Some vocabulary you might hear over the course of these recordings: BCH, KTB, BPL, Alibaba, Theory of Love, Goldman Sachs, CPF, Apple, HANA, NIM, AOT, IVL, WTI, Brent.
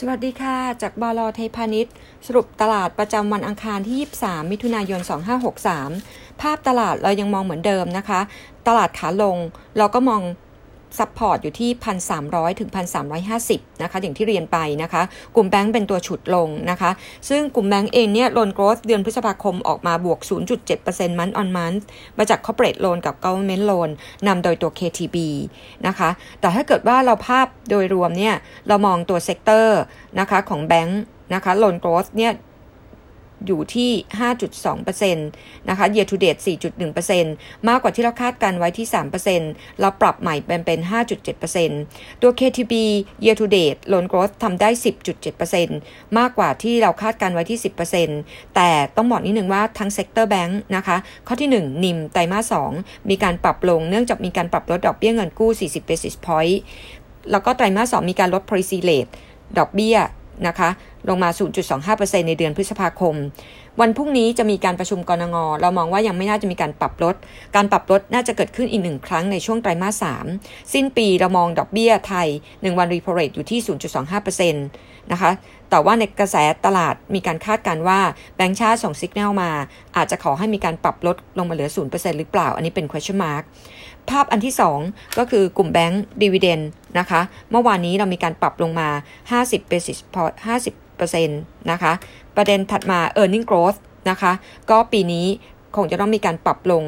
สวัสดีค่ะจากบล.ไทยพาณิชย์สรุปตลาดประจำวันอังคารที่23มิถุนายน2563ภาพตลาดเรายังมองเหมือนเดิมนะคะตลาดขาลงเราก็มองซัพพอร์ตอยู่ที่ 1,300 ถึง 1,350 นะคะอย่างที่เรียนไปนะคะกลุ่มแบงก์เป็นตัวฉุดลงนะคะซึ่งกลุ่มแบงก์เองเนี่ยโลนโกรทเดือนพฤษภาคมออกมาบวก 0.7% month on month มาจาก corporate loan กับ government loan นำโดยตัว KTB นะคะแต่ถ้าเกิดว่าเราภาพโดยรวมเนี่ยเรามองตัวเซกเตอร์นะคะของแบงก์นะคะโลนโกรทเนี่ยอยู่ที่ 5.2% นะคะ year to date 4.1% มากกว่าที่เราคาดการไว้ที่ 3% เราปรับใหม่เป็น 5.7% ตัว KTB year to date loan growth ทำได้ 10.7% มากกว่าที่เราคาดการไว้ที่ 10% แต่ต้องบอกนิดนึงว่าทั้งเซกเตอร์แบงค์นะคะข้อที่1 NIM ไตรมาส 2มีการปรับลงเนื่องจากมีการปรับลดดอกเบี้ยเงินกู้ 40 basis point แล้วก็ไตรมาส 2มีการลด policy rate ดอกเบี้ยนะคะลงมา 0.25% ในเดือนพฤษภาคมวันพรุ่งนี้จะมีการประชุมกนง.เรามองว่ายังไม่น่าจะมีการปรับลดน่าจะเกิดขึ้นอีก1ครั้งในช่วงไตรมาส3สิ้นปีเรามองดอกเบี้ยไทย1วัน repo rate อยู่ที่ 0.25% นะคะแต่ว่าในกระแสตลาดมีการคาดการณ์ว่าแบงก์ชาติส่ง signal มาอาจจะขอให้มีการปรับลดลงมาเหลือ 0% หรือเปล่าอันนี้เป็น question mark ภาพอันที่2ก็คือกลุ่มแบงก์ dividend นะคะเมื่อวานนี้เรามีการปรับลงมา50 basis point 50% นะคะประเด็นถัดมา earning growth นะคะก็ปีนี้คงจะต้องมีการปรับลง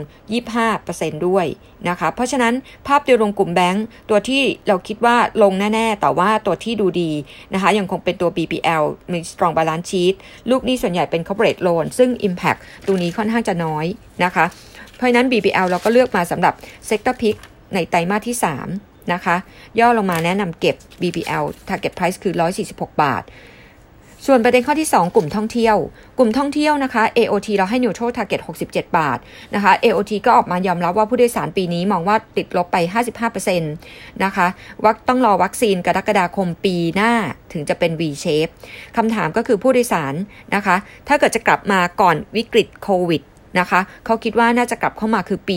25% ด้วยนะคะเพราะฉะนั้นภาพโดยรวมกลุ่มแบงก์ตัวที่เราคิดว่าลงแน่ๆแต่ว่าตัวที่ดูดีนะคะยังคงเป็นตัว BPL มี strong balance sheet ลูกหนี้ส่วนใหญ่เป็น corporate loan ซึ่ง impact ตัวนี้ค่อนข้างจะน้อยนะคะเพราะฉะนั้น BPL เราก็เลือกมาสำหรับ sector pick ในไตรมาสที่3นะคะย่อลงมาแนะนำเก็บ BPL target price คือ146 บาทส่วนประเด็นข้อที่2กลุ่มท่องเที่ยวนะคะ AOT เราให้ neutral target 67 บาทนะคะ AOT ก็ออกมายอมรับว่าผู้โดยสารปีนี้มองว่าติดลบไป 55% นะคะว่าต้องรอวัคซีนกรกฎาคมปีหน้าถึงจะเป็น V shape คำถามก็คือผู้โดยสารนะคะถ้าเกิดจะกลับมาก่อนวิกฤตโควิดนะคะเขาคิดว่าน่าจะกลับเข้ามาคือปี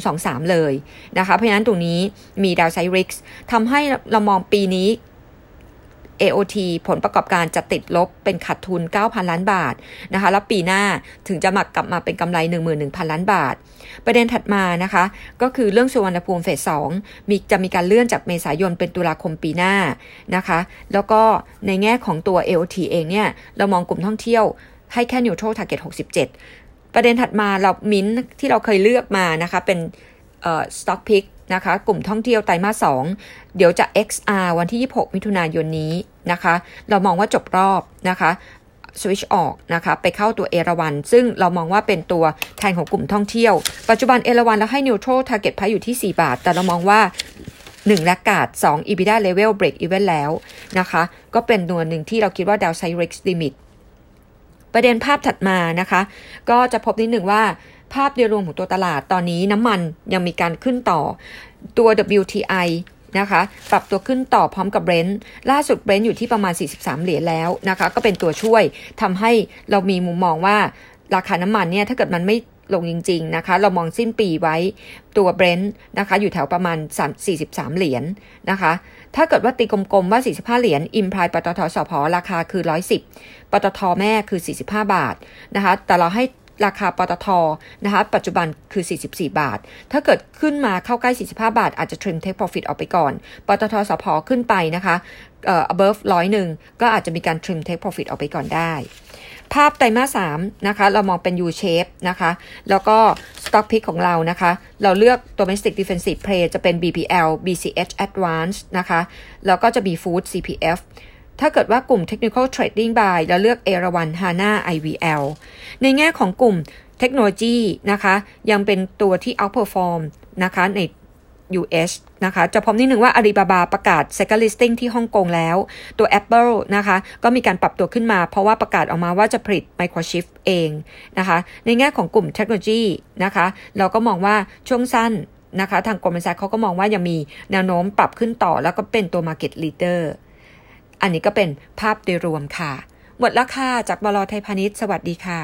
2023เลยนะคะเพราะฉะนั้นตรงนี้มี downside risk ทำให้เรามองปีนี้AOT ผลประกอบการจะติดลบเป็นขาดทุน 9,000 ล้านบาทนะคะแล้วปีหน้าถึงจะกลับมาเป็นกำไร 11,000 ล้านบาทประเด็นถัดมานะคะก็คือเรื่องสุวรรณภูมิเฟส2จะมีการเลื่อนจากเมษายนเป็นตุลาคมปีหน้านะคะแล้วก็ในแง่ของตัว AOT เองเนี่ยเรามองกลุ่มท่องเที่ยวให้แค่ neutral target 67ประเด็นถัดมาเรามิ้นที่เราเคยเลือกมานะคะเป็นstock pickนะคะกลุ่มท่องเที่ยวไตรมาส2เดี๋ยวจะ XR วันที่26มิถุนายนนี้นะคะเรามองว่าจบรอบนะคะสวิตช์ออกนะคะไปเข้าตัวเอราวัณซึ่งเรามองว่าเป็นตัวแทนของกลุ่มท่องเที่ยวปัจจุบันเอราวัณเราให้ neutral target price อยู่ที่4 บาทแต่เรามองว่า1ราคา2 EBITDA level break even แล้วนะคะก็เป็นตัวหนึ่งที่เราคิดว่า downside risk limit ประเด็นภาพถัดมานะคะก็จะพบนิดหนึ่งว่าภาพโดยรวมของตัวตลาดตอนนี้น้ำมันยังมีการขึ้นต่อตัว WTI นะคะปรับตัวขึ้นต่อพร้อมกับ Brent ล่าสุด Brent อยู่ที่ประมาณ$43แล้วนะคะก็เป็นตัวช่วยทำให้เรามีมุมมองว่าราคาน้ำมันเนี่ยถ้าเกิดมันไม่ลงจริงๆนะคะเรามองสิ้นปีไว้ตัว Brent นะคะอยู่แถวประมาณ$43นะคะถ้าเกิดว่าตีกลมๆว่า$45อิมพลายปตท.สผ.ราคาคือ110ปตท.แม่คือ$45นะคะแต่เราให้ราคาปตท.นะคะปัจจุบันคือ$44ถ้าเกิดขึ้นมาเข้าใกล้$45อาจจะ trim take profit ออกไปก่อนปตท.สผ.ขึ้นไปนะคะabove 100ก็อาจจะมีการ trim take profit ออกไปก่อนได้ภาพไตรมาส3นะคะเรามองเป็น U shape นะคะแล้วก็ stock pick ของเรานะคะเราเลือก domestic defensive play จะเป็น BPL BCH advance นะคะแล้วก็จะมี food CPFถ้าเกิดว่ากลุ่ม Technical Trading Buy เราเลือกเอราวัณ HANA IVL ในแง่ของกลุ่มเทคโนโลยีนะคะยังเป็นตัวที่ outperform นะคะใน US นะคะจะพร้อมนิดหนึ่งว่า Alibaba ประกาศ second listing ที่ฮ่องกงแล้วตัว Apple นะคะก็มีการปรับตัวขึ้นมาเพราะว่าประกาศออกมาว่าจะผลิต microchip เองนะคะในแง่ของกลุ่มเทคโนโลยีนะคะเราก็มองว่าช่วงสั้นนะคะทาง Goldman Sachs เขาก็มองว่ายังมีแนวโน้มปรับขึ้นต่อแล้วก็เป็นตัว market leaderอันนี้ก็เป็นภาพโดยรวมค่ะหมดแล้วค่ะจากบล.ไทยพาณิชย์สวัสดีค่ะ